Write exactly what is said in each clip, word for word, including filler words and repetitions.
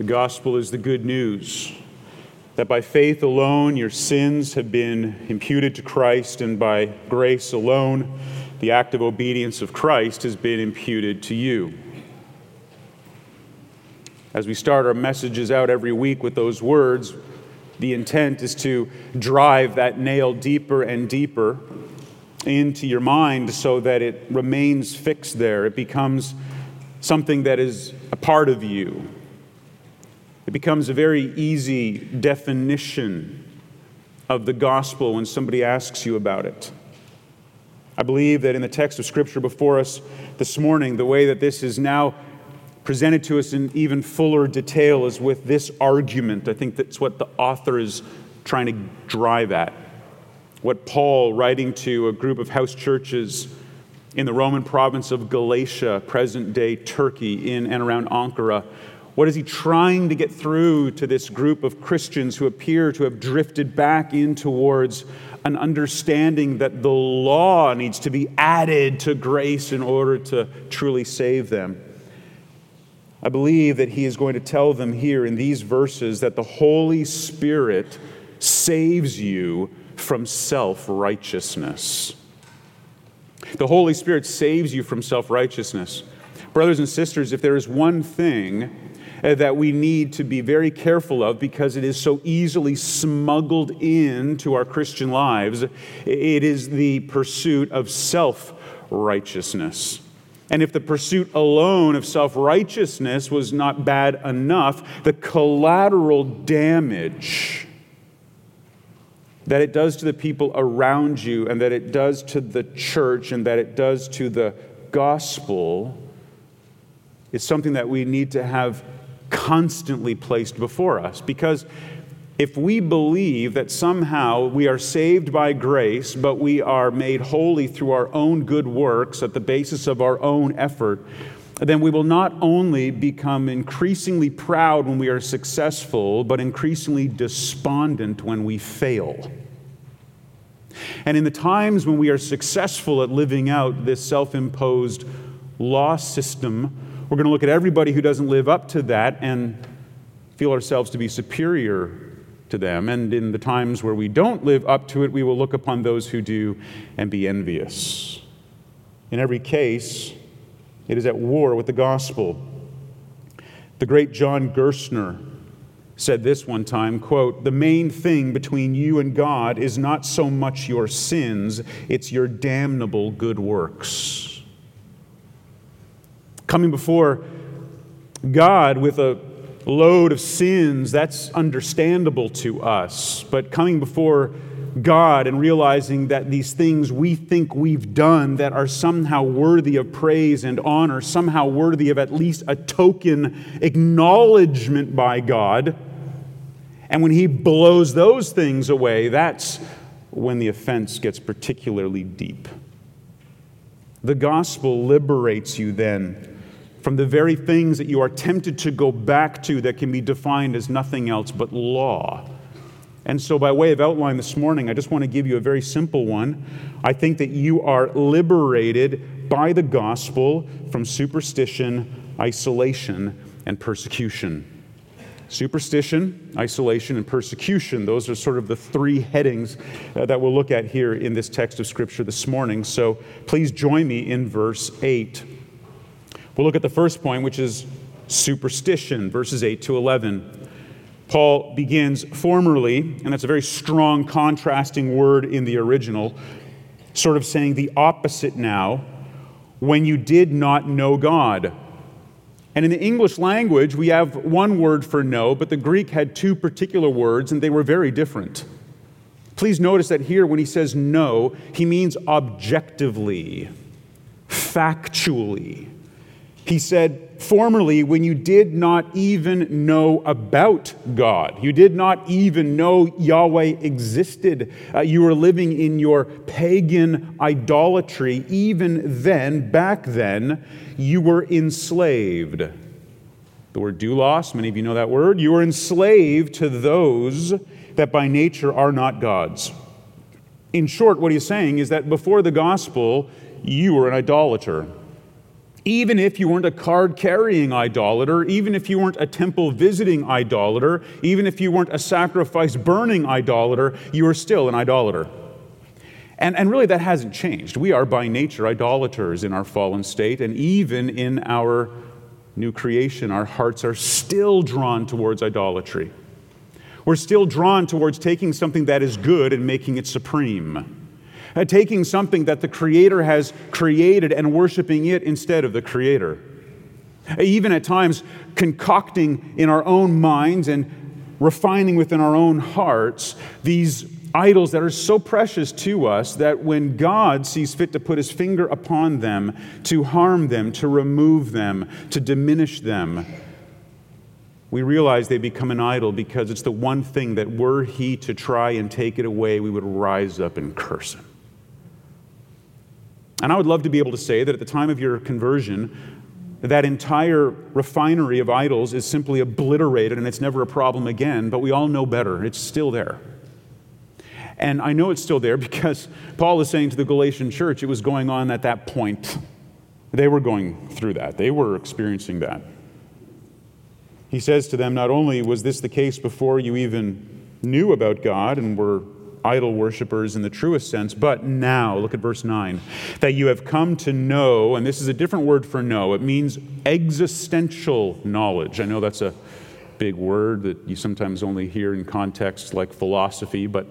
The gospel is the good news that by faith alone your sins have been imputed to Christ, and by grace alone the act of obedience of Christ has been imputed to you. As we start our messages out every week with those words, the intent is to drive that nail deeper and deeper into your mind so that it remains fixed there. It becomes something that is a part of you. It becomes a very easy definition of the gospel when somebody asks you about it. I believe that in the text of Scripture before us this morning, the way that this is now presented to us in even fuller detail is with this argument. I think that's what the author is trying to drive at. What Paul, writing to a group of house churches in the Roman province of Galatia, present-day Turkey, in and around Ankara, what is he trying to get through to this group of Christians who appear to have drifted back in towards an understanding that the law needs to be added to grace in order to truly save them? I believe that he is going to tell them here in these verses that the Holy Spirit saves you from self-righteousness. The Holy Spirit saves you from self-righteousness. Brothers and sisters, if there is one thing that we need to be very careful of because it is so easily smuggled into our Christian lives, it is the pursuit of self-righteousness. And if the pursuit alone of self-righteousness was not bad enough, the collateral damage that it does to the people around you, and that it does to the church, and that it does to the gospel, is something that we need to have constantly placed before us. Because if we believe that somehow we are saved by grace, but we are made holy through our own good works at the basis of our own effort, then we will not only become increasingly proud when we are successful, but increasingly despondent when we fail. And in the times when we are successful at living out this self-imposed law system, we're going to look at everybody who doesn't live up to that and feel ourselves to be superior to them, and in the times where we don't live up to it, we will look upon those who do and be envious. In every case, it is at war with the gospel. The great John Gerstner said this one time, quote, "The main thing between you and God is not so much your sins, it's your damnable good works." Coming before God with a load of sins, that's understandable to us. But coming before God and realizing that these things we think we've done that are somehow worthy of praise and honor, somehow worthy of at least a token acknowledgement by God, and when He blows those things away, that's when the offense gets particularly deep. The gospel liberates you then from the very things that you are tempted to go back to that can be defined as nothing else but law. And so by way of outline this morning, I just want to give you a very simple one. I think that you are liberated by the gospel from superstition, isolation, and persecution. Superstition, isolation, and persecution. Those are sort of the three headings uh, that we'll look at here in this text of Scripture this morning. So please join me in verse eight. We'll look at the first point, which is superstition, verses eight to eleven. Paul begins, "Formerly," and that's a very strong contrasting word in the original, sort of saying the opposite now, "when you did not know God." And in the English language, we have one word for know, but the Greek had two particular words, and they were very different. Please notice that here, when he says know, he means objectively, factually. He said, "Formerly, when you did not even know about God, you did not even know Yahweh existed, uh, you were living in your pagan idolatry, even then, back then, you were enslaved." The word doulos, many of you know that word. You were enslaved to those that by nature are not God's. In short, what he's saying is that before the gospel, you were an idolater. Even if you weren't a card-carrying idolater, even if you weren't a temple-visiting idolater, even if you weren't a sacrifice-burning idolater, you are still an idolater. And, and really, that hasn't changed. We are by nature idolaters in our fallen state, and even in our new creation, our hearts are still drawn towards idolatry. We're still drawn towards taking something that is good and making it supreme. Uh, taking something that the Creator has created and worshiping it instead of the Creator. Uh, even at times concocting in our own minds and refining within our own hearts these idols that are so precious to us that when God sees fit to put His finger upon them, to harm them, to remove them, to diminish them, we realize they become an idol because it's the one thing that were He to try and take it away, we would rise up and curse Him. And I would love to be able to say that at the time of your conversion, that entire refinery of idols is simply obliterated and it's never a problem again, but we all know better. It's still there. And I know it's still there because Paul is saying to the Galatian church, it was going on at that point. They were going through that. They were experiencing that. He says to them, not only was this the case before you even knew about God and were idol worshipers in the truest sense, but now, look at verse nine, that you have come to know, and this is a different word for know, it means existential knowledge. I know that's a big word that you sometimes only hear in contexts like philosophy, but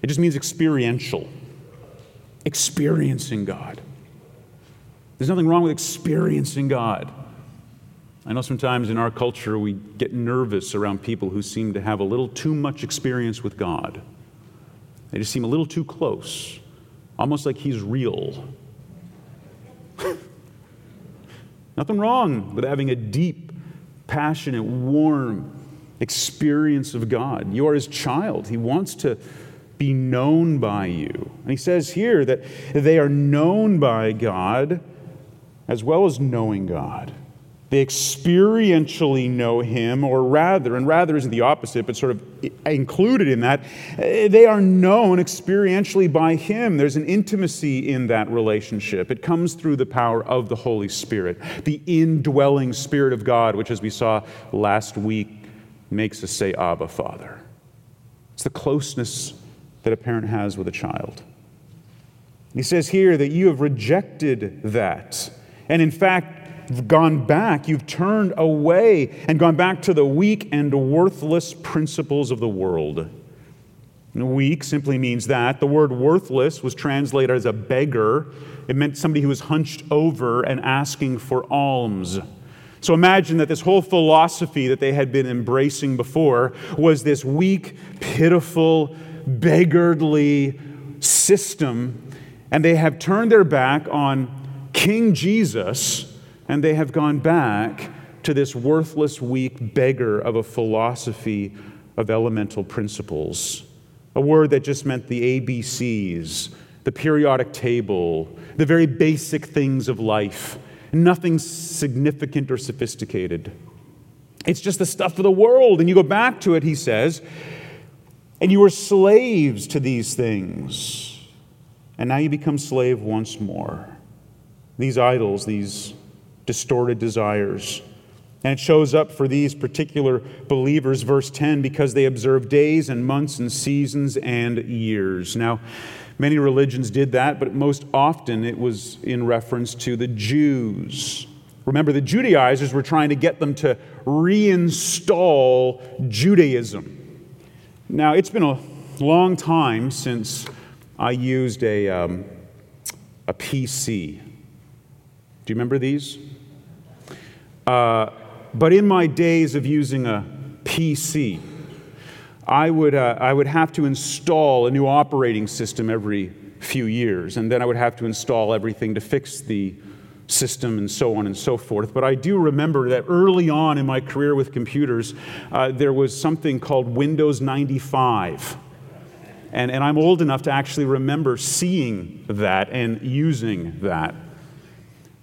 it just means experiential, experiencing God. There's nothing wrong with experiencing God. I know sometimes in our culture we get nervous around people who seem to have a little too much experience with God. They just seem a little too close, almost like He's real. Nothing wrong with having a deep, passionate, warm experience of God. You are His child. He wants to be known by you. And He says here that they are known by God as well as knowing God. They experientially know Him, or rather, and rather isn't the opposite, but sort of included in that, they are known experientially by Him. There's an intimacy in that relationship. It comes through the power of the Holy Spirit, the indwelling Spirit of God, which, as we saw last week, makes us say, Abba, Father. It's the closeness that a parent has with a child. He says here that you have rejected that, and in fact, gone back, you've turned away and gone back to the weak and worthless principles of the world. And weak simply means that. The word worthless was translated as a beggar. It meant somebody who was hunched over and asking for alms. So imagine that this whole philosophy that they had been embracing before was this weak, pitiful, beggarly system, and they have turned their back on King Jesus. And they have gone back to this worthless, weak beggar of a philosophy of elemental principles. A word that just meant the A B Cs, the periodic table, the very basic things of life. Nothing significant or sophisticated. It's just the stuff of the world. And you go back to it, he says, and you were slaves to these things. And now you become slave once more. These idols, these distorted desires. And it shows up for these particular believers, verse ten, because they observe days and months and seasons and years. Now, many religions did that, but most often it was in reference to the Jews. Remember, the Judaizers were trying to get them to reinstall Judaism. Now, it's been a long time since I used a, um, a P C. Do you remember these? Uh, but in my days of using a P C, I would uh, I would have to install a new operating system every few years, and then I would have to install everything to fix the system and so on and so forth. But I do remember that early on in my career with computers, uh, there was something called Windows ninety-five. And, and I'm old enough to actually remember seeing that and using that.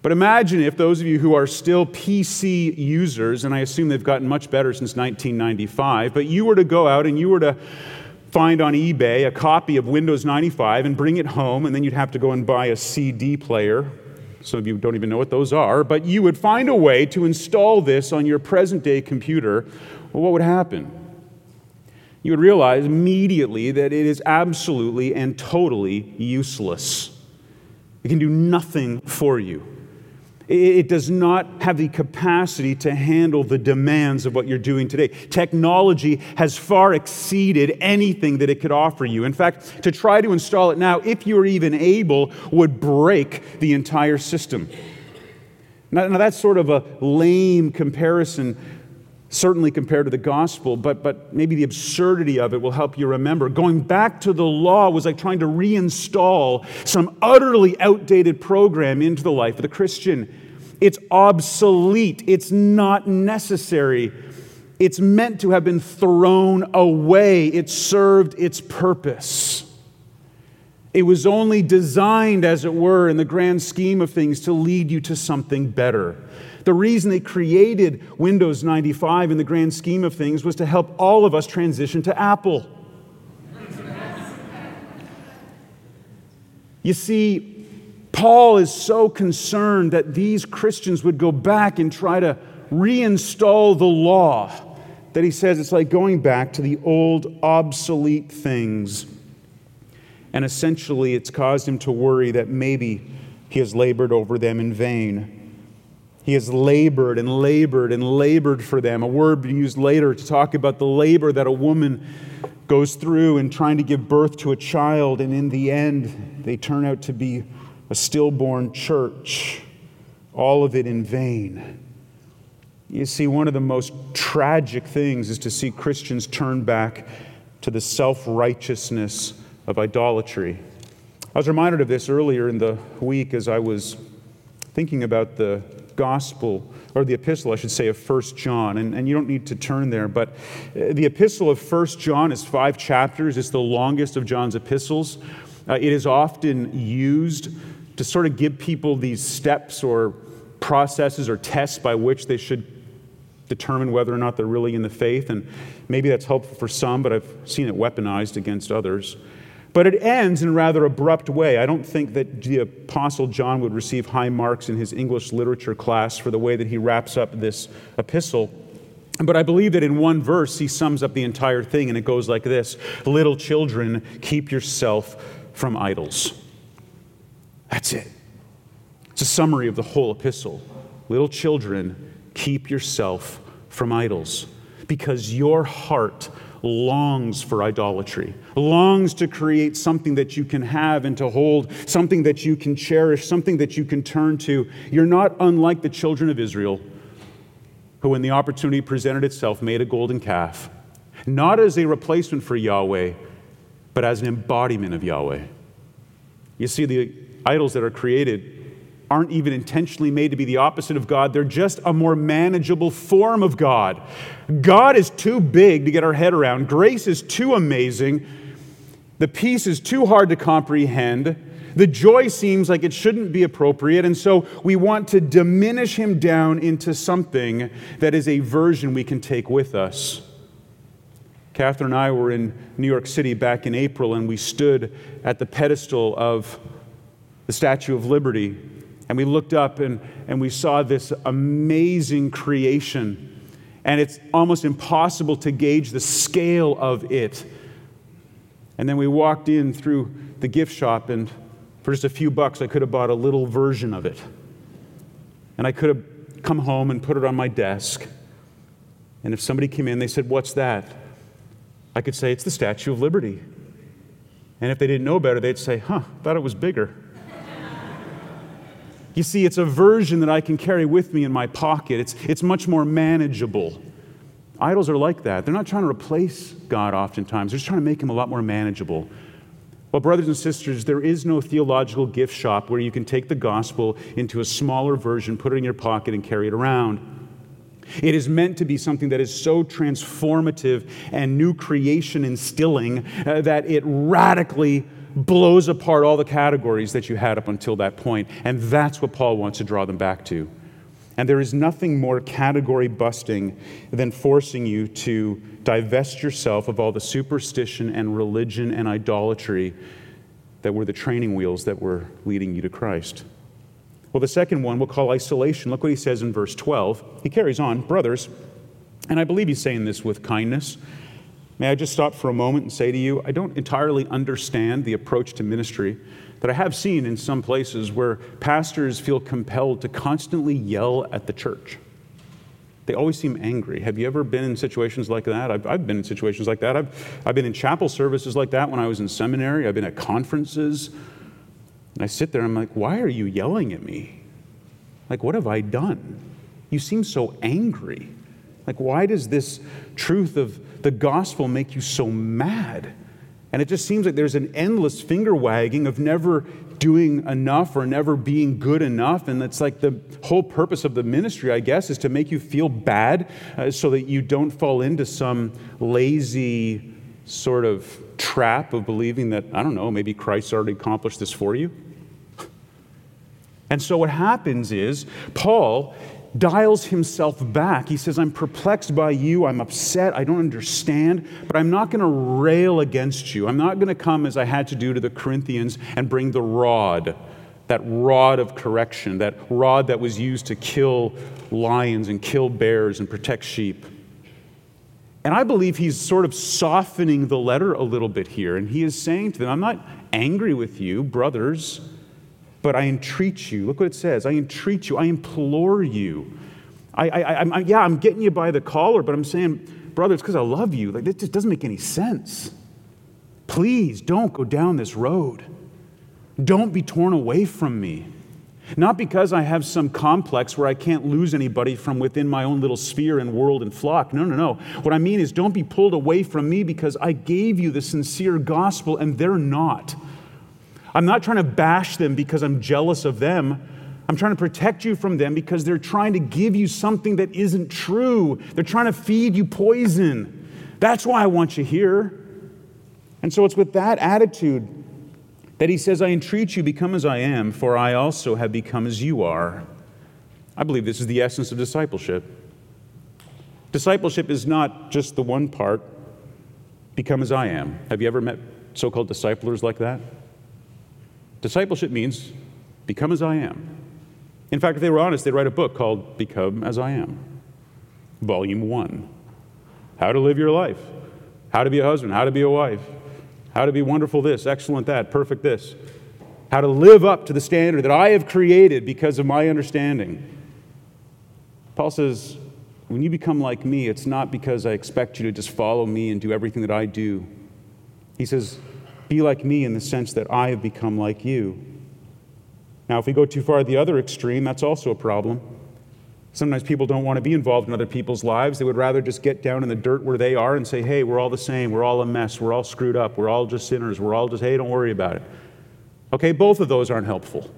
But imagine if those of you who are still P C users, and I assume they've gotten much better since nineteen ninety-five, but you were to go out and you were to find on eBay a copy of Windows ninety-five and bring it home, and then you'd have to go and buy a C D player, Some of you don't even know what those are, but you would find a way to install this on your present-day computer, well, what would happen? You would realize immediately that it is absolutely and totally useless. It can do nothing for you. It does not have the capacity to handle the demands of what you're doing today. Technology has far exceeded anything that it could offer you. In fact, to try to install it now, if you're even able, would break the entire system. Now, now that's sort of a lame comparison, certainly compared to the gospel, but, but maybe the absurdity of it will help you remember. Going back to the law was like trying to reinstall some utterly outdated program into the life of the Christian. It's obsolete. It's not necessary. It's meant to have been thrown away. It served its purpose. It was only designed, as it were, in the grand scheme of things, to lead you to something better. The reason they created Windows ninety-five in the grand scheme of things was to help all of us transition to Apple. You see, Paul is so concerned that these Christians would go back and try to reinstall the law that he says it's like going back to the old, obsolete things. And essentially, it's caused him to worry that maybe he has labored over them in vain. He has labored and labored and labored for them. A word used later to talk about the labor that a woman goes through in trying to give birth to a child, and in the end, they turn out to be a stillborn church. All of it in vain. You see, one of the most tragic things is to see Christians turn back to the self-righteousness of idolatry. I was reminded of this earlier in the week as I was thinking about the Gospel, or the epistle, I should say, of First John. And, and you don't need to turn there, but the epistle of First John is five chapters. It's the longest of John's epistles. Uh, it is often used to sort of give people these steps or processes or tests by which they should determine whether or not they're really in the faith. And maybe that's helpful for some, but I've seen it weaponized against others. But it ends in a rather abrupt way. I don't think that the Apostle John would receive high marks in his English literature class for the way that he wraps up this epistle. But I believe that in one verse he sums up the entire thing, and it goes like this: "Little children, keep yourself from idols." That's it. It's a summary of the whole epistle. Little children, keep yourself from idols, because your heart longs for idolatry, longs to create something that you can have and to hold, something that you can cherish, something that you can turn to. You're not unlike the children of Israel, who, when the opportunity presented itself, made a golden calf, not as a replacement for Yahweh, but as an embodiment of Yahweh. You see, the idols that are created aren't even intentionally made to be the opposite of God. They're just a more manageable form of God. God is too big to get our head around. Grace is too amazing. The peace is too hard to comprehend. The joy seems like it shouldn't be appropriate, and so we want to diminish him down into something that is a version we can take with us. Catherine and I were in New York City back in April, and we stood at the pedestal of the Statue of Liberty. And we looked up and, and we saw this amazing creation. And it's almost impossible to gauge the scale of it. And then we walked in through the gift shop, and for just a few bucks, I could have bought a little version of it. And I could have come home and put it on my desk. And if somebody came in, they said, "What's that?" I could say, "It's the Statue of Liberty." And if they didn't know better, they'd say, "Huh, thought it was bigger." You see, it's a version that I can carry with me in my pocket. It's, it's much more manageable. Idols are like that. They're not trying to replace God oftentimes. They're just trying to make him a lot more manageable. Well, brothers and sisters, there is no theological gift shop where you can take the gospel into a smaller version, put it in your pocket, and carry it around. It is meant to be something that is so transformative and new creation instilling uh, that it radically blows apart all the categories that you had up until that point. And that's what Paul wants to draw them back to. And there is nothing more category busting than forcing you to divest yourself of all the superstition and religion and idolatry that were the training wheels that were leading you to Christ. Well, the second one we'll call isolation. Look what he says in verse twelve. He carries on, brothers, and I believe he's saying this with kindness. May I just stop for a moment and say to you, I don't entirely understand the approach to ministry that I have seen in some places where pastors feel compelled to constantly yell at the church. They always seem angry. Have you ever been in situations like that? I've, I've been in situations like that. I've, I've been in chapel services like that when I was in seminary. I've been at conferences. And I sit there and I'm like, why are you yelling at me? Like, what have I done? You seem so angry. Like, why does this truth of the gospel make you so mad? And it just seems like there's an endless finger wagging of never doing enough or never being good enough. And that's like the whole purpose of the ministry, I guess, is to make you feel bad uh, so that you don't fall into some lazy sort of trap of believing that, I don't know, maybe Christ already accomplished this for you. And so what happens is Paul dials himself back. He says, I'm perplexed by you. I'm upset. I don't understand, but I'm not going to rail against you. I'm not going to come as I had to do to the Corinthians and bring the rod, that rod of correction, that rod that was used to kill lions and kill bears and protect sheep. And I believe he's sort of softening the letter a little bit here. And he is saying to them, I'm not angry with you, brothers, but I entreat you. Look what it says. I entreat you. I implore you. I, I, I, I yeah, I'm getting you by the collar, but I'm saying, brothers, because I love you. Like, this just doesn't make any sense. Please don't go down this road. Don't be torn away from me. Not because I have some complex where I can't lose anybody from within my own little sphere and world and flock. No, no, no. What I mean is don't be pulled away from me because I gave you the sincere gospel and they're not. I'm not trying to bash them because I'm jealous of them. I'm trying to protect you from them because they're trying to give you something that isn't true. They're trying to feed you poison. That's why I want you here. And so it's with that attitude that he says, I entreat you, become as I am, for I also have become as you are. I believe this is the essence of discipleship. Discipleship is not just the one part, become as I am. Have you ever met so-called disciplers like that? Discipleship means become as I am. In fact, if they were honest, they'd write a book called Become As I Am, Volume One. How to live your life, how to be a husband, how to be a wife, how to be wonderful this, excellent that, perfect this, how to live up to the standard that I have created because of my understanding. Paul says, when you become like me, it's not because I expect you to just follow me and do everything that I do. He says, be like me in the sense that I have become like you. Now, if we go too far to the other extreme, that's also a problem. Sometimes people don't want to be involved in other people's lives. They would rather just get down in the dirt where they are and say, hey, we're all the same. We're all a mess. We're all screwed up. We're all just sinners. We're all just, hey, don't worry about it. Okay, both of those aren't helpful.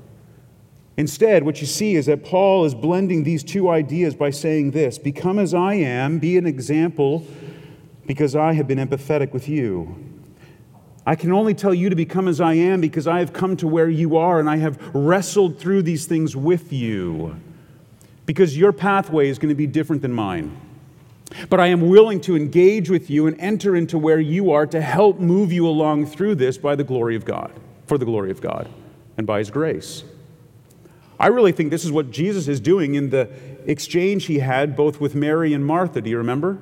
Instead, what you see is that Paul is blending these two ideas by saying this, become as I am, be an example, because I have been empathetic with you. I can only tell you to become as I am because I have come to where you are and I have wrestled through these things with you because your pathway is going to be different than mine. But I am willing to engage with you and enter into where you are to help move you along through this by the glory of God, for the glory of God and by His grace. I really think this is what Jesus is doing in the exchange He had both with Mary and Martha. Do you remember?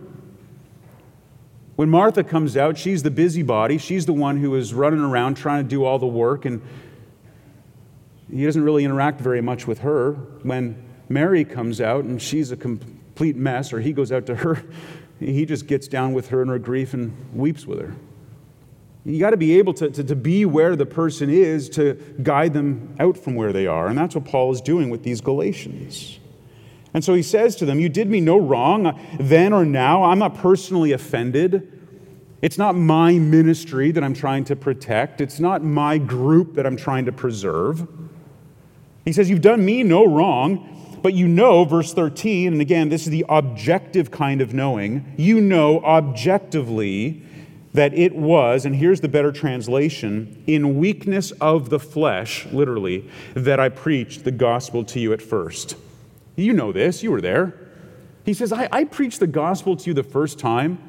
When Martha comes out, she's the busybody. She's the one who is running around trying to do all the work, and He doesn't really interact very much with her. When Mary comes out and she's a complete mess, or He goes out to her, He just gets down with her in her grief and weeps with her. You got to be able to, to, to be where the person is to guide them out from where they are, and that's what Paul is doing with these Galatians. And so he says to them, you did me no wrong then or now. I'm not personally offended. It's not my ministry that I'm trying to protect. It's not my group that I'm trying to preserve. He says, you've done me no wrong, but you know, verse thirteen, and again, this is the objective kind of knowing. You know objectively that it was, and here's the better translation, in weakness of the flesh, literally, that I preached the gospel to you at first. You know this, you were there. He says, I, I preached the gospel to you the first time,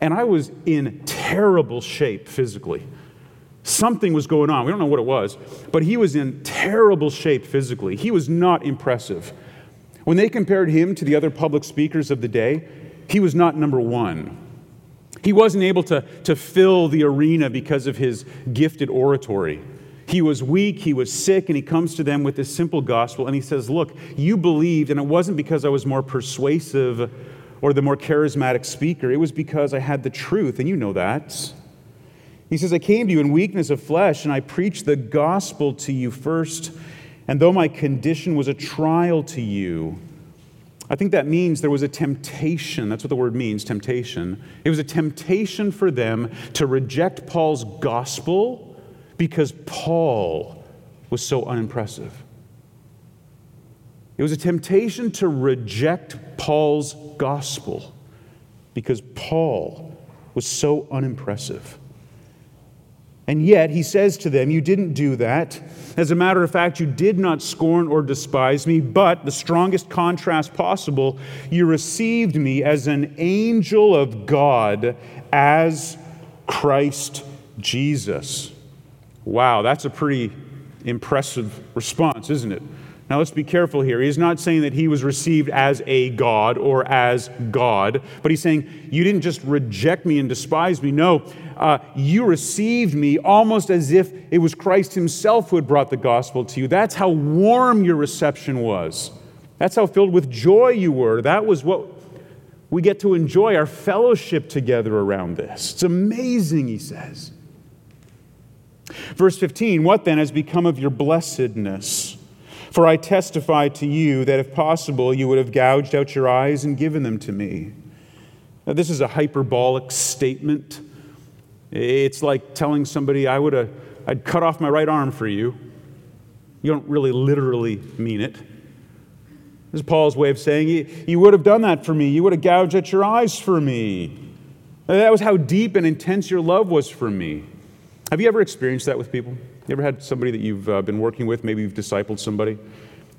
and I was in terrible shape physically. Something was going on. We don't know what it was, but he was in terrible shape physically. He was not impressive. When they compared him to the other public speakers of the day, he was not number one. He wasn't able to, to fill the arena because of his gifted oratory. He was weak, he was sick, and he comes to them with this simple gospel, and he says, look, you believed, and it wasn't because I was more persuasive or the more charismatic speaker. It was because I had the truth, and you know that. He says, I came to you in weakness of flesh, and I preached the gospel to you first, and though my condition was a trial to you. I think that means there was a temptation. That's what the word means, temptation. It was a temptation for them to reject Paul's gospel because Paul was so unimpressive. It was a temptation to reject Paul's gospel because Paul was so unimpressive. And yet, he says to them, you didn't do that. As a matter of fact, you did not scorn or despise me, but the strongest contrast possible, you received me as an angel of God, as Christ Jesus. Wow, that's a pretty impressive response, isn't it? Now, let's be careful here. He's not saying that he was received as a god or as God, but he's saying, you didn't just reject me and despise me. No. Uh, you received me almost as if it was Christ himself who had brought the gospel to you. That's how warm your reception was. That's how filled with joy you were. That was what we get to enjoy, our fellowship together around this. It's amazing, he says. Verse fifteen, what then has become of your blessedness? For I testify to you that if possible, you would have gouged out your eyes and given them to me. Now, this is a hyperbolic statement. It's like telling somebody, I would have, I'd cut off my right arm for you. You don't really literally mean it. This is Paul's way of saying, you, you would have done that for me. You would have gouged at your eyes for me. That was how deep and intense your love was for me. Have you ever experienced that with people? You ever had somebody that you've uh, been working with? Maybe you've discipled somebody.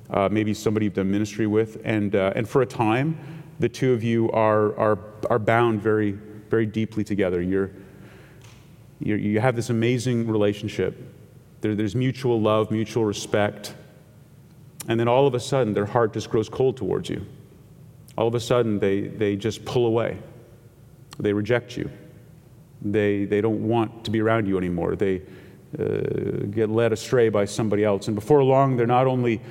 Uh, maybe somebody you've done ministry with. And uh, and for a time, the two of you are are are bound very, very deeply together. You're You you have this amazing relationship. There, there's mutual love, mutual respect. And then all of a sudden, their heart just grows cold towards you. All of a sudden, they, they just pull away. They reject you. They, they don't want to be around you anymore. They uh, get led astray by somebody else. And before long, they're not only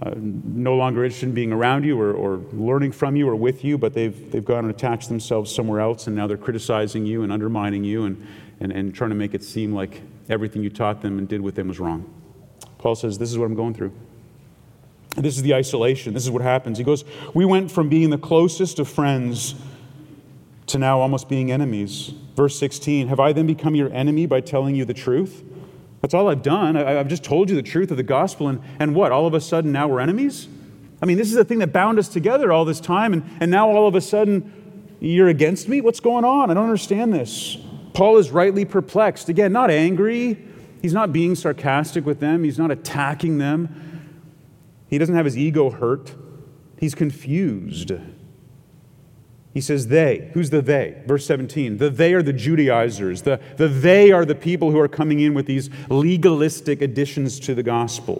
uh, no longer interested in being around you or, or learning from you or with you, but they've, they've gone and attached themselves somewhere else, and now they're criticizing you and undermining you and And, and trying to make it seem like everything you taught them and did with them was wrong. Paul says, this is what I'm going through. And this is the isolation. This is what happens. He goes, we went from being the closest of friends to now almost being enemies. Verse sixteen, have I then become your enemy by telling you the truth? That's all I've done. I, I've just told you the truth of the gospel. And, and what, all of a sudden now we're enemies? I mean, this is the thing that bound us together all this time. And, and now all of a sudden you're against me? What's going on? I don't understand this. Paul is rightly perplexed. Again, not angry. He's not being sarcastic with them. He's not attacking them. He doesn't have his ego hurt. He's confused. He says they. Who's the they? Verse seventeen. The they are the Judaizers. The, the they are the people who are coming in with these legalistic additions to the gospel.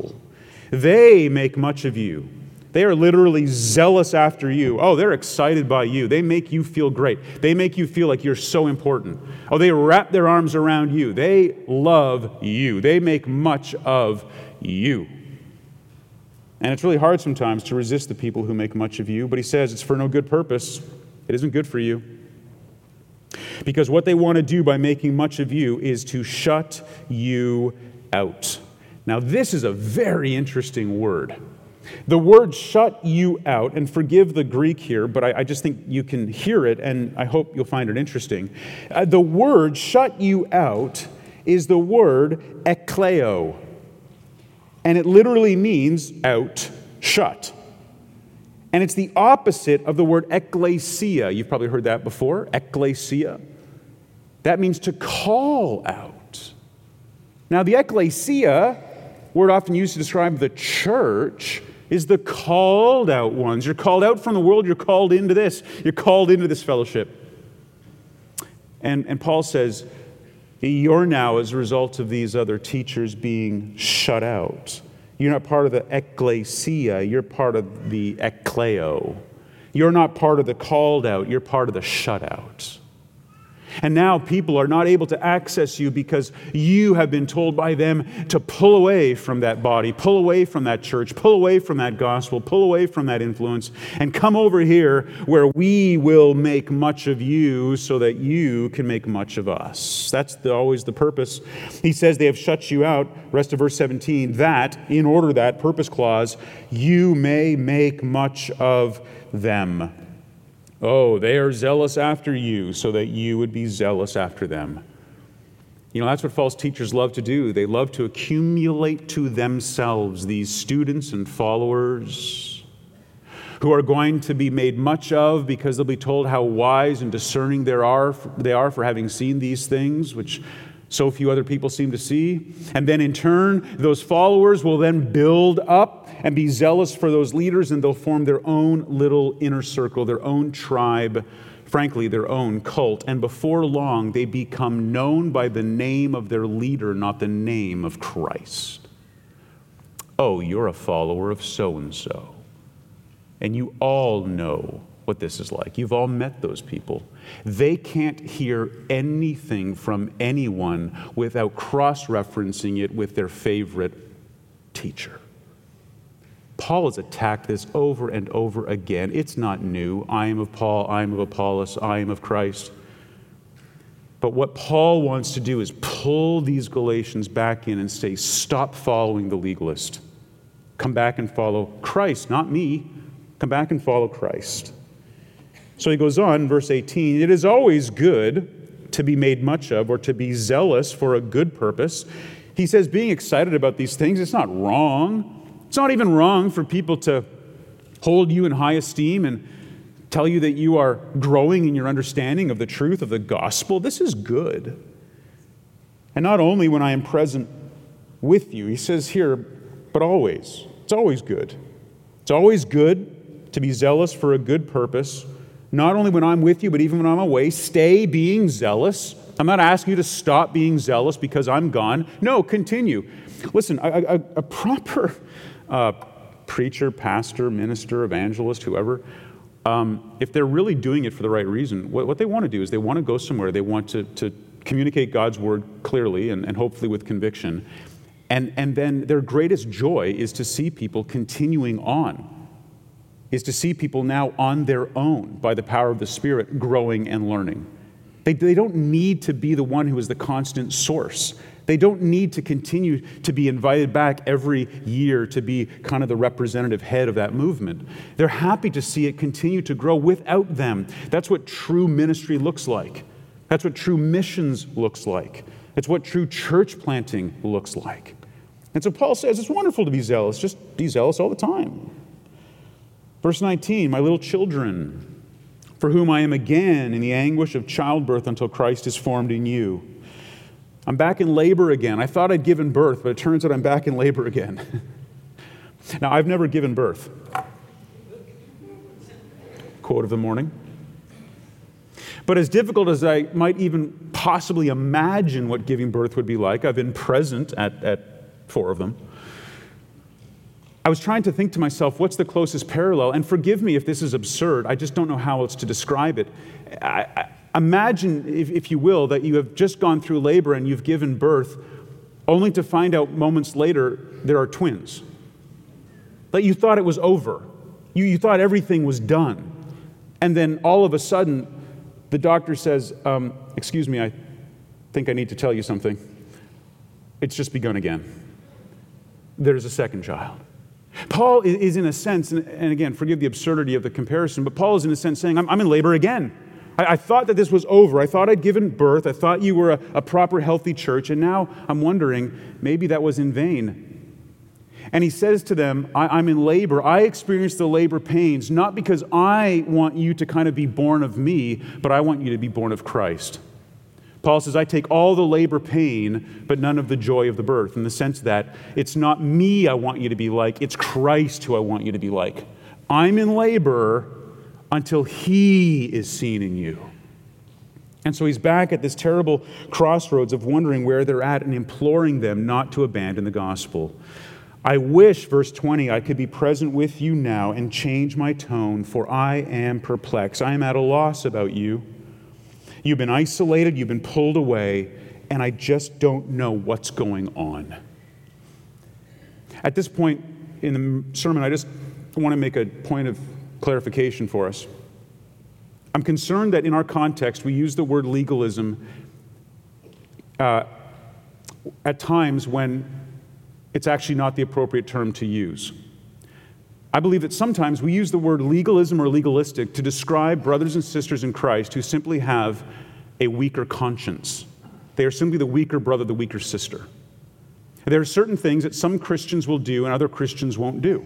They make much of you. They are literally zealous after you. Oh, they're excited by you. They make you feel great. They make you feel like you're so important. Oh, they wrap their arms around you. They love you. They make much of you. And it's really hard sometimes to resist the people who make much of you, but he says it's for no good purpose. It isn't good for you. Because what they want to do by making much of you is to shut you out. Now, this is a very interesting word. The word shut you out, and forgive the Greek here, but I, I just think you can hear it, and I hope you'll find it interesting. Uh, the word shut you out is the word ekleo, and it literally means out, shut. And it's the opposite of the word ekklesia. You've probably heard that before, ekklesia. That means to call out. Now, the ekklesia, word often used to describe the church, is the called out ones. You're called out from the world. You're called into this. You're called into this fellowship. And, and Paul says, You're now, as a result of these other teachers, being shut out. You're not part of the ecclesia, you're part of the ekleo. You're not part of the called out, you're part of the shut out. And now people are not able to access you because you have been told by them to pull away from that body, pull away from that church, pull away from that gospel, pull away from that influence, and come over here where we will make much of you so that you can make much of us. That's the, always the purpose. He says they have shut you out, rest of verse seventeen, that, in order that, purpose clause, you may make much of them. Oh, they are zealous after you, so that you would be zealous after them. You know, that's what false teachers love to do. They love to accumulate to themselves these students and followers who are going to be made much of because they'll be told how wise and discerning they are for having seen these things, which so few other people seem to see. And then in turn, those followers will then build up and be zealous for those leaders, and they'll form their own little inner circle, their own tribe, frankly, their own cult. And before long, they become known by the name of their leader, not the name of Christ. Oh, you're a follower of so-and-so. And you all know what this is like. You've all met those people. They can't hear anything from anyone without cross-referencing it with their favorite teacher. Paul has attacked this over and over again. It's not new. I am of Paul, I am of Apollos, I am of Christ. But what Paul wants to do is pull these Galatians back in and say, stop following the legalist. Come back and follow Christ, not me. Come back and follow Christ. So he goes on, verse eighteen, it is always good to be made much of or to be zealous for a good purpose. He says being excited about these things, it's not wrong. It's not even wrong for people to hold you in high esteem and tell you that you are growing in your understanding of the truth of the gospel. This is good. And not only when I am present with you, he says here, but always. It's always good. It's always good to be zealous for a good purpose. Not only when I'm with you, but even when I'm away, stay being zealous. I'm not asking you to stop being zealous because I'm gone. No, continue. Listen, a, a, a proper uh, preacher, pastor, minister, evangelist, whoever, um, if they're really doing it for the right reason, what, what they want to do is they want to go somewhere. They want to, to communicate God's word clearly and, and hopefully with conviction. And, and then their greatest joy is to see people continuing on. Is to see people now on their own by the power of the Spirit growing and learning. They, they don't need to be the one who is the constant source. They don't need to continue to be invited back every year to be kind of the representative head of that movement. They're happy to see it continue to grow without them. That's what true ministry looks like. That's what true missions looks like. That's what true church planting looks like. And so Paul says it's wonderful to be zealous. Just be zealous all the time. Verse nineteen, my little children, for whom I am again in the anguish of childbirth until Christ is formed in you. I'm back in labor again. I thought I'd given birth, but it turns out I'm back in labor again. Now, I've never given birth. Quote of the morning. But as difficult as I might even possibly imagine what giving birth would be like, I've been present at, at four of them. I was trying to think to myself, what's the closest parallel? And forgive me if this is absurd. I just don't know how else to describe it. I, I, imagine, if, if you will, that you have just gone through labor and you've given birth, only to find out moments later there are twins. That you thought it was over. You, you thought everything was done. And then all of a sudden, the doctor says, um, excuse me, I think I need to tell you something. It's just begun again. There's a second child. Paul is in a sense, and again, forgive the absurdity of the comparison, but Paul is in a sense saying, I'm, I'm in labor again. I, I thought that this was over. I thought I'd given birth. I thought you were a, a proper, healthy church. And now I'm wondering, maybe that was in vain. And he says to them, I, I'm in labor. I experience the labor pains, not because I want you to kind of be born of me, but I want you to be born of Christ. Paul says, I take all the labor pain, but none of the joy of the birth, in the sense that it's not me I want you to be like, it's Christ who I want you to be like. I'm in labor until he is seen in you. And so he's back at this terrible crossroads of wondering where they're at and imploring them not to abandon the gospel. I wish, verse twenty, I could be present with you now and change my tone, for I am perplexed. I am at a loss about you. You've been isolated, you've been pulled away, and I just don't know what's going on. At this point in the sermon, I just want to make a point of clarification for us. I'm concerned that in our context, we use the word legalism uh, at times when it's actually not the appropriate term to use. I believe that sometimes we use the word legalism or legalistic to describe brothers and sisters in Christ who simply have a weaker conscience. They are simply the weaker brother, the weaker sister. There are certain things that some Christians will do and other Christians won't do.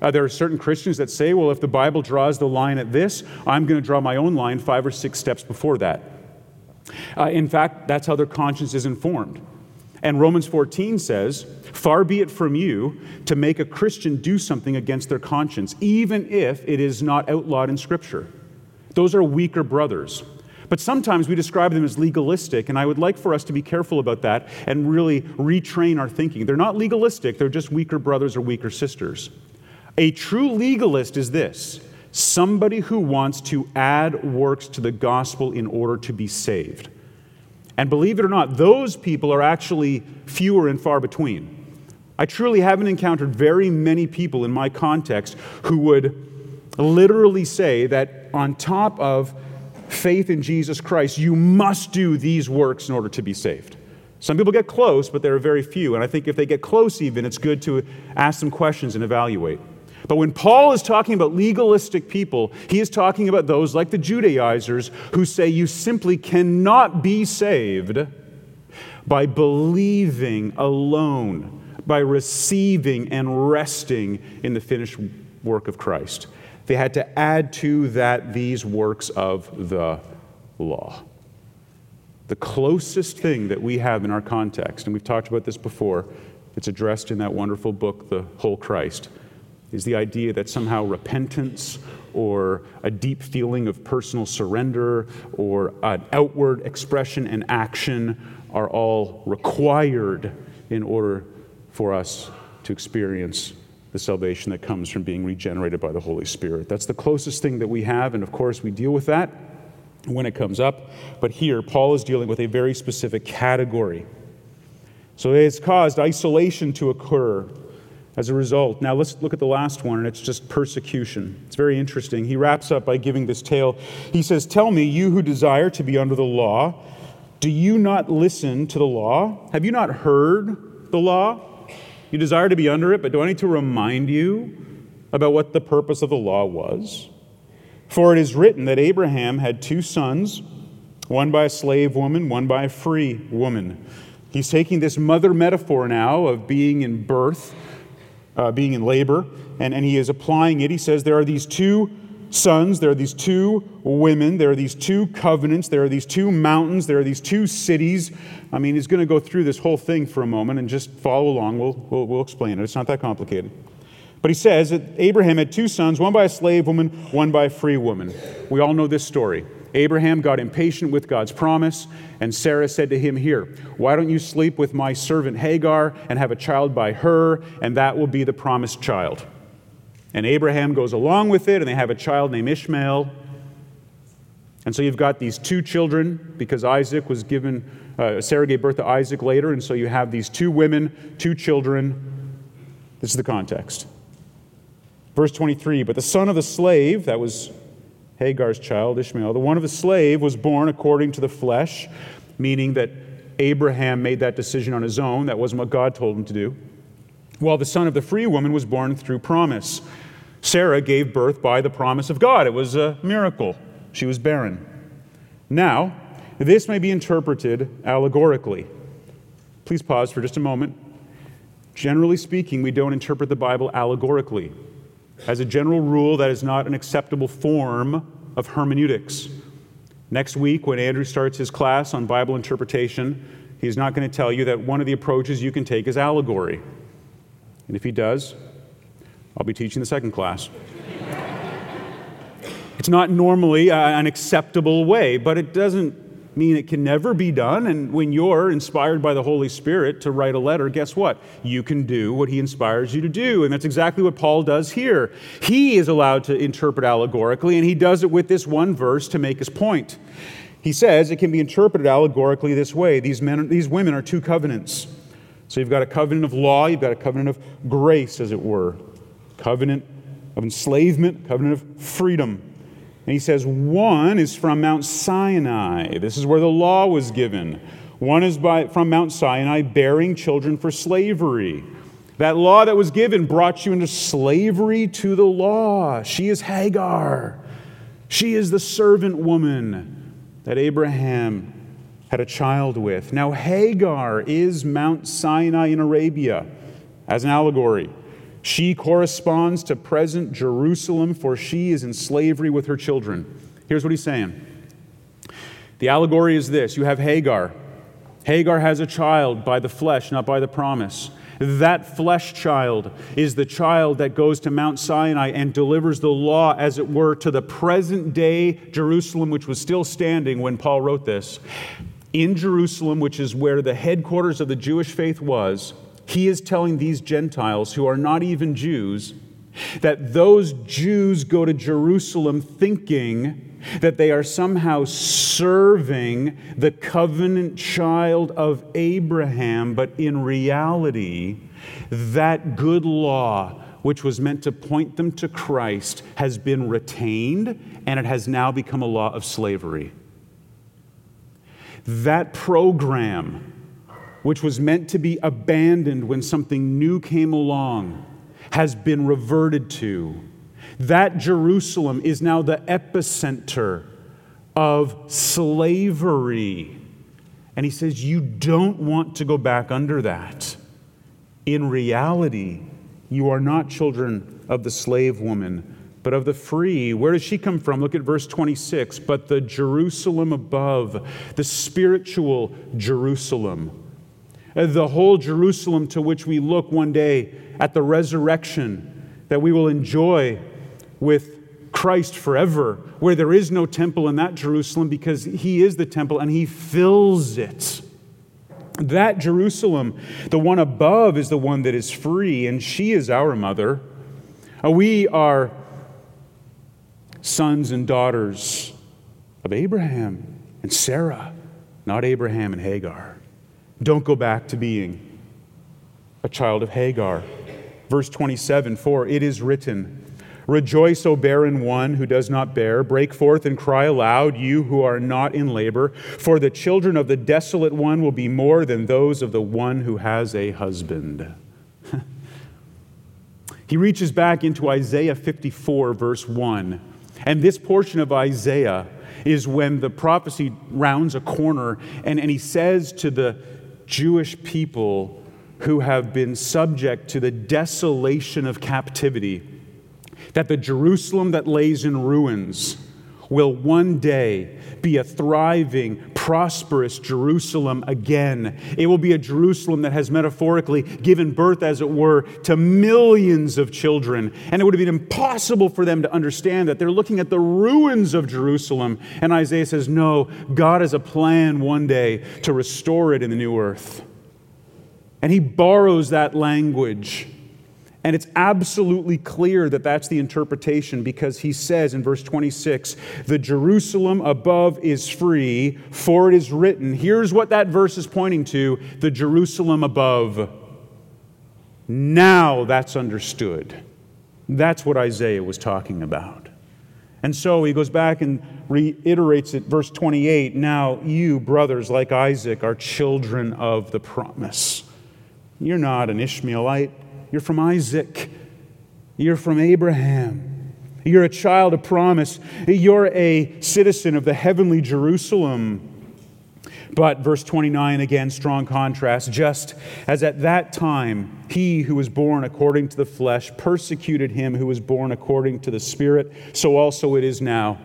Uh, there are certain Christians that say, well, if the Bible draws the line at this, I'm going to draw my own line five or six steps before that. Uh, in fact, that's how their conscience is informed. And Romans fourteen says, far be it from you to make a Christian do something against their conscience, even if it is not outlawed in Scripture. Those are weaker brothers. But sometimes we describe them as legalistic, and I would like for us to be careful about that and really retrain our thinking. They're not legalistic, they're just weaker brothers or weaker sisters. A true legalist is this: somebody who wants to add works to the gospel in order to be saved. And believe it or not, those people are actually fewer and far between. I truly haven't encountered very many people in my context who would literally say that on top of faith in Jesus Christ, you must do these works in order to be saved. Some people get close, but there are very few. And I think if they get close even, it's good to ask some questions and evaluate. But when Paul is talking about legalistic people, he is talking about those like the Judaizers who say you simply cannot be saved by believing alone, by receiving and resting in the finished work of Christ. They had to add to that these works of the law. The closest thing that we have in our context, and we've talked about this before, it's addressed in that wonderful book, The Whole Christ, is the idea that somehow repentance or a deep feeling of personal surrender or an outward expression and action are all required in order for us to experience the salvation that comes from being regenerated by the Holy Spirit. That's the closest thing that we have, and of course we deal with that when it comes up. But here, Paul is dealing with a very specific category. So it has caused isolation to occur as a result. Now let's look at the last one, and it's just persecution. It's very interesting. He wraps up by giving this tale. He says, "Tell me, you who desire to be under the law, do you not listen to the law? Have you not heard the law? You desire to be under it, but do I need to remind you about what the purpose of the law was? For it is written that Abraham had two sons, one by a slave woman, one by a free woman." He's taking this mother metaphor now of being in birth, Uh, being in labor, and, and he is applying it. He says there are these two sons, there are these two women, there are these two covenants, there are these two mountains, there are these two cities. I mean, he's going to go through this whole thing for a moment and just follow along. We'll, we'll, we'll explain it. It's not that complicated. But he says that Abraham had two sons, one by a slave woman, one by a free woman. We all know this story. Abraham got impatient with God's promise, and Sarah said to him, "Here, why don't you sleep with my servant Hagar and have a child by her, and that will be the promised child." And Abraham goes along with it, and they have a child named Ishmael. And so you've got these two children, because Isaac was given, uh, Sarah gave birth to Isaac later, and so you have these two women, two children. This is the context. Verse twenty-three, "But the son of the slave," that was Hagar's child, Ishmael, "the one of a slave was born according to the flesh," meaning that Abraham made that decision on his own. That wasn't what God told him to do. "While the son of the free woman was born through promise." Sarah gave birth by the promise of God. It was a miracle. She was barren. Now, this may be interpreted allegorically. Please pause for just a moment. Generally speaking, we don't interpret the Bible allegorically. As a general rule, that is not an acceptable form of hermeneutics. Next week, when Andrew starts his class on Bible interpretation, he's not going to tell you that one of the approaches you can take is allegory. And if he does, I'll be teaching the second class. It's not normally uh, an acceptable way, but it doesn't mean it can never be done. And when you're inspired by the Holy Spirit to write a letter, guess what? You can do what he inspires you to do. And that's exactly what Paul does here. He is allowed to interpret allegorically, and he does it with this one verse to make his point. He says it can be interpreted allegorically this way. These men, these women are two covenants. So you've got a covenant of law, you've got a covenant of grace, as it were. Covenant of enslavement, covenant of freedom. And he says, one is from Mount Sinai. This is where the law was given. One is by, from Mount Sinai, bearing children for slavery. That law that was given brought you into slavery to the law. She is Hagar. She is the servant woman that Abraham had a child with. Now, Hagar is Mount Sinai in Arabia as an allegory. She corresponds to present Jerusalem, for she is in slavery with her children. Here's what he's saying. The allegory is this. You have Hagar. Hagar has a child by the flesh, not by the promise. That flesh child is the child that goes to Mount Sinai and delivers the law, as it were, to the present day Jerusalem, which was still standing when Paul wrote this. In Jerusalem, which is where the headquarters of the Jewish faith was, he is telling these Gentiles, who are not even Jews, that those Jews go to Jerusalem thinking that they are somehow serving the covenant child of Abraham, but in reality, that good law, which was meant to point them to Christ, has been retained, and it has now become a law of slavery. That program, which was meant to be abandoned when something new came along, has been reverted to. That Jerusalem is now the epicenter of slavery. And he says, you don't want to go back under that. In reality, you are not children of the slave woman, but of the free. Where does she come from? Look at verse twenty-six. But the Jerusalem above, the spiritual Jerusalem, the whole Jerusalem to which we look one day at the resurrection that we will enjoy with Christ forever, where there is no temple in that Jerusalem because he is the temple and he fills it. That Jerusalem, the one above, is the one that is free, and she is our mother. We are sons and daughters of Abraham and Sarah, not Abraham and Hagar. Don't go back to being a child of Hagar. Verse twenty-seven, for it is written, rejoice, O barren one who does not bear. Break forth and cry aloud, you who are not in labor. For the children of the desolate one will be more than those of the one who has a husband. He reaches back into Isaiah fifty-four, verse one. And this portion of Isaiah is when the prophecy rounds a corner, and, and he says to the Jewish people who have been subject to the desolation of captivity, that the Jerusalem that lays in ruins will one day be a thriving, prosperous Jerusalem again. It will be a Jerusalem that has metaphorically given birth, as it were, to millions of children. And it would have been impossible for them to understand that. They're looking at the ruins of Jerusalem. And Isaiah says, no, God has a plan one day to restore it in the new earth. And he borrows that language. And it's absolutely clear that that's the interpretation, because he says in verse twenty-six, the Jerusalem above is free, for it is written. Here's what that verse is pointing to, the Jerusalem above. Now that's understood. That's what Isaiah was talking about. And so he goes back and reiterates it, verse twenty-eight, now you, brothers, like Isaac, are children of the promise. You're not an Ishmaelite. You're from Isaac. You're from Abraham. You're a child of promise. You're a citizen of the heavenly Jerusalem. But verse twenty-nine, again, strong contrast. Just as at that time, he who was born according to the flesh persecuted him who was born according to the Spirit, so also it is now.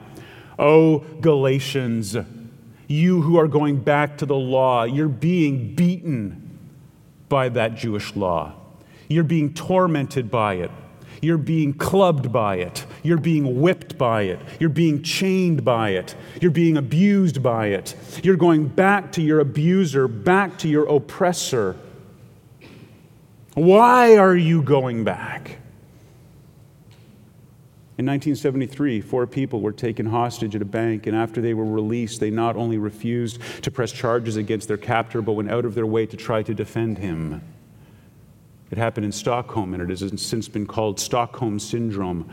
O Galatians, you who are going back to the law, you're being beaten by that Jewish law. You're being tormented by it. You're being clubbed by it. You're being whipped by it. You're being chained by it. You're being abused by it. You're going back to your abuser, back to your oppressor. Why are you going back? In nineteen seventy-three, four people were taken hostage at a bank, and after they were released, they not only refused to press charges against their captor, but went out of their way to try to defend him. It happened in Stockholm, and it has since been called Stockholm Syndrome.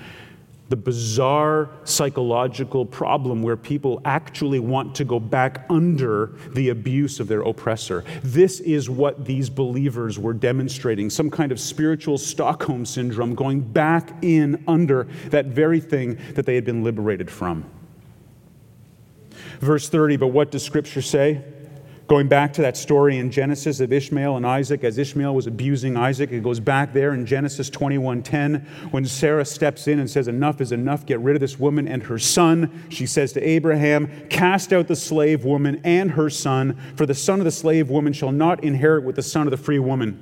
The bizarre psychological problem where people actually want to go back under the abuse of their oppressor. This is what these believers were demonstrating, some kind of spiritual Stockholm Syndrome, going back in under that very thing that they had been liberated from. Verse thirty, but what does Scripture say? Going back to that story in Genesis of Ishmael and Isaac, as Ishmael was abusing Isaac, it goes back there in Genesis twenty-one ten, when Sarah steps in and says, enough is enough, get rid of this woman and her son. She says to Abraham, cast out the slave woman and her son, for the son of the slave woman shall not inherit with the son of the free woman.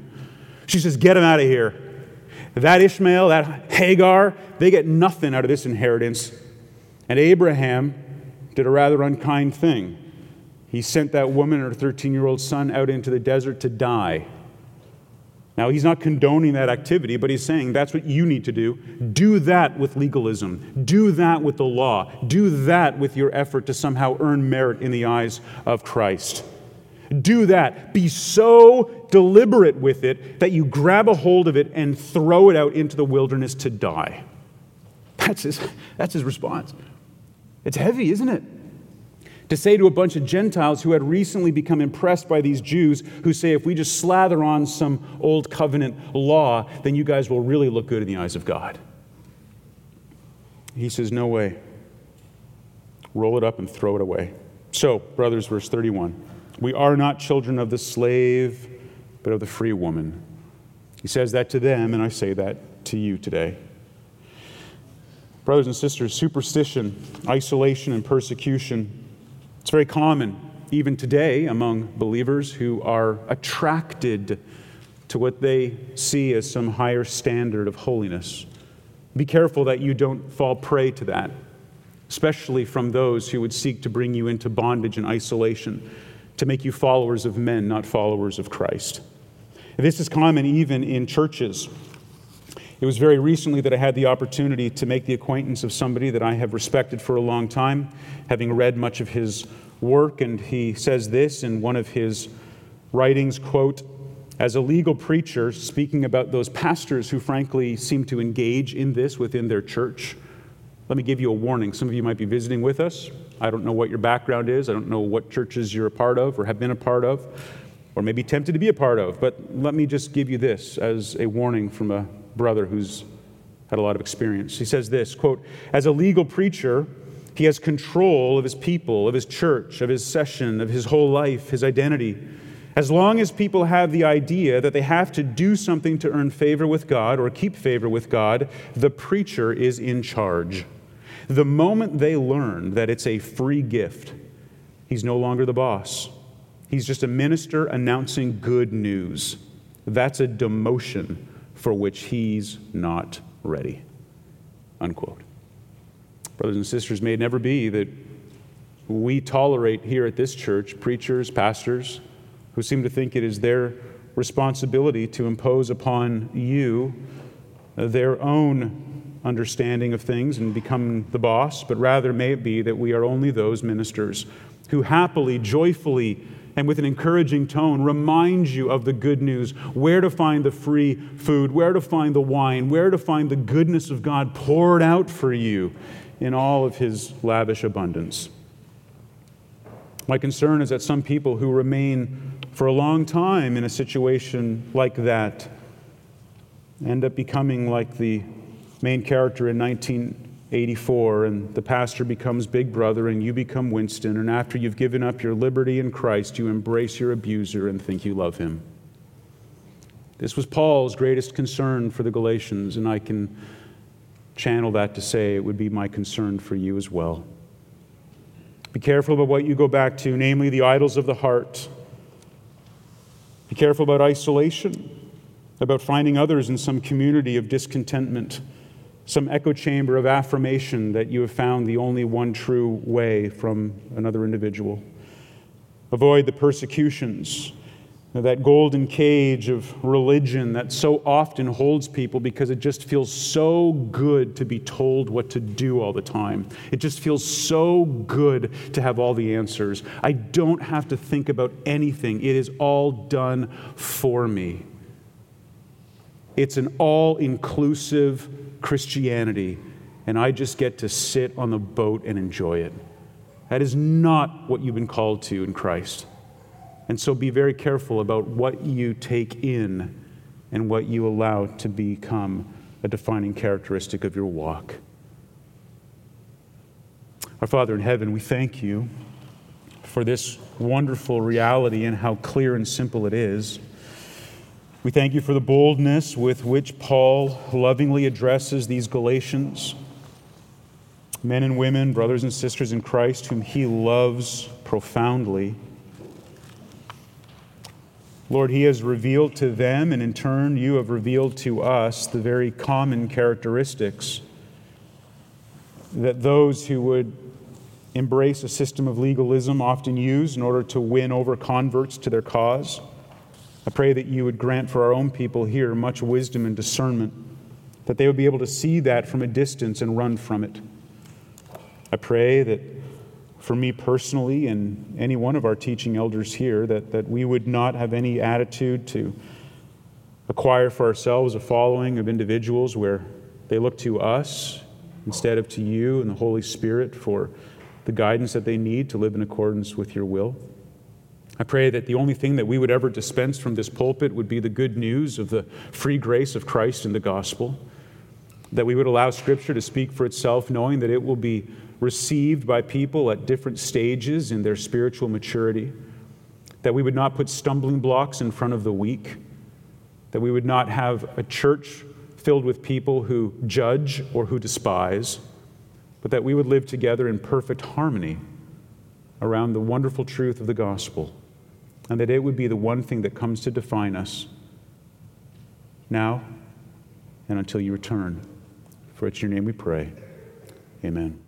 She says, get him out of here. That Ishmael, that Hagar, they get nothing out of this inheritance. And Abraham did a rather unkind thing. He sent that woman and her thirteen-year-old son out into the desert to die. Now, he's not condoning that activity, but he's saying that's what you need to do. Do that with legalism. Do that with the law. Do that with your effort to somehow earn merit in the eyes of Christ. Do that. Be so deliberate with it that you grab a hold of it and throw it out into the wilderness to die. That's his, that's his response. It's heavy, isn't it? To say to a bunch of Gentiles who had recently become impressed by these Jews who say, if we just slather on some old covenant law, then you guys will really look good in the eyes of God. He says, no way. Roll it up and throw it away. So, brothers, verse thirty-one, we are not children of the slave, but of the free woman. He says that to them, and I say that to you today. Brothers and sisters, superstition, isolation, and persecution. It's very common, even today, among believers who are attracted to what they see as some higher standard of holiness. Be careful that you don't fall prey to that, especially from those who would seek to bring you into bondage and isolation, to make you followers of men, not followers of Christ. And this is common even in churches. It was very recently that I had the opportunity to make the acquaintance of somebody that I have respected for a long time, having read much of his work, and he says this in one of his writings, quote, as a legal preacher, speaking about those pastors who frankly seem to engage in this within their church, let me give you a warning. Some of you might be visiting with us. I don't know what your background is. I don't know what churches you're a part of or have been a part of or maybe tempted to be a part of, but let me just give you this as a warning from a brother who's had a lot of experience. He says this, quote, as a legal preacher, he has control of his people, of his church, of his session, of his whole life, his identity. As long as people have the idea that they have to do something to earn favor with God or keep favor with God, the preacher is in charge. The moment they learn that it's a free gift, he's no longer the boss. He's just a minister announcing good news. That's a demotion for which he's not ready, unquote. Brothers and sisters, may it never be that we tolerate here at this church preachers, pastors, who seem to think it is their responsibility to impose upon you their own understanding of things and become the boss, but rather may it be that we are only those ministers who happily, joyfully, and with an encouraging tone, reminds you of the good news, where to find the free food, where to find the wine, where to find the goodness of God poured out for you in all of his lavish abundance. My concern is that some people who remain for a long time in a situation like that end up becoming like the main character in nineteen eighty-four, and the pastor becomes Big Brother, and you become Winston, and after you've given up your liberty in Christ, you embrace your abuser and think you love him. This was Paul's greatest concern for the Galatians, and I can channel that to say it would be my concern for you as well. Be careful about what you go back to, namely the idols of the heart. Be careful about isolation. about finding others in some community of discontentment, some echo chamber of affirmation that you have found the only one true way from another individual. Avoid the persecutions, that golden cage of religion that so often holds people because it just feels so good to be told what to do all the time. It just feels so good to have all the answers. I don't have to think about anything. It is all done for me. It's an all-inclusive Christianity, and I just get to sit on the boat and enjoy it. That is not what you've been called to in Christ. And so be very careful about what you take in and what you allow to become a defining characteristic of your walk. Our Father in heaven, we thank you for this wonderful reality and how clear and simple it is. We thank you for the boldness with which Paul lovingly addresses these Galatians, men and women, brothers and sisters in Christ, whom he loves profoundly. Lord, he has revealed to them, and in turn, you have revealed to us the very common characteristics that those who would embrace a system of legalism often use in order to win over converts to their cause. I pray that you would grant for our own people here much wisdom and discernment, that they would be able to see that from a distance and run from it. I pray that for me personally and any one of our teaching elders here, that, that we would not have any attitude to acquire for ourselves a following of individuals where they look to us instead of to you and the Holy Spirit for the guidance that they need to live in accordance with your will. I pray that the only thing that we would ever dispense from this pulpit would be the good news of the free grace of Christ in the gospel, that we would allow Scripture to speak for itself, knowing that it will be received by people at different stages in their spiritual maturity, that we would not put stumbling blocks in front of the weak, that we would not have a church filled with people who judge or who despise, but that we would live together in perfect harmony around the wonderful truth of the gospel, and that it would be the one thing that comes to define us now and until you return. For it's your name we pray. Amen.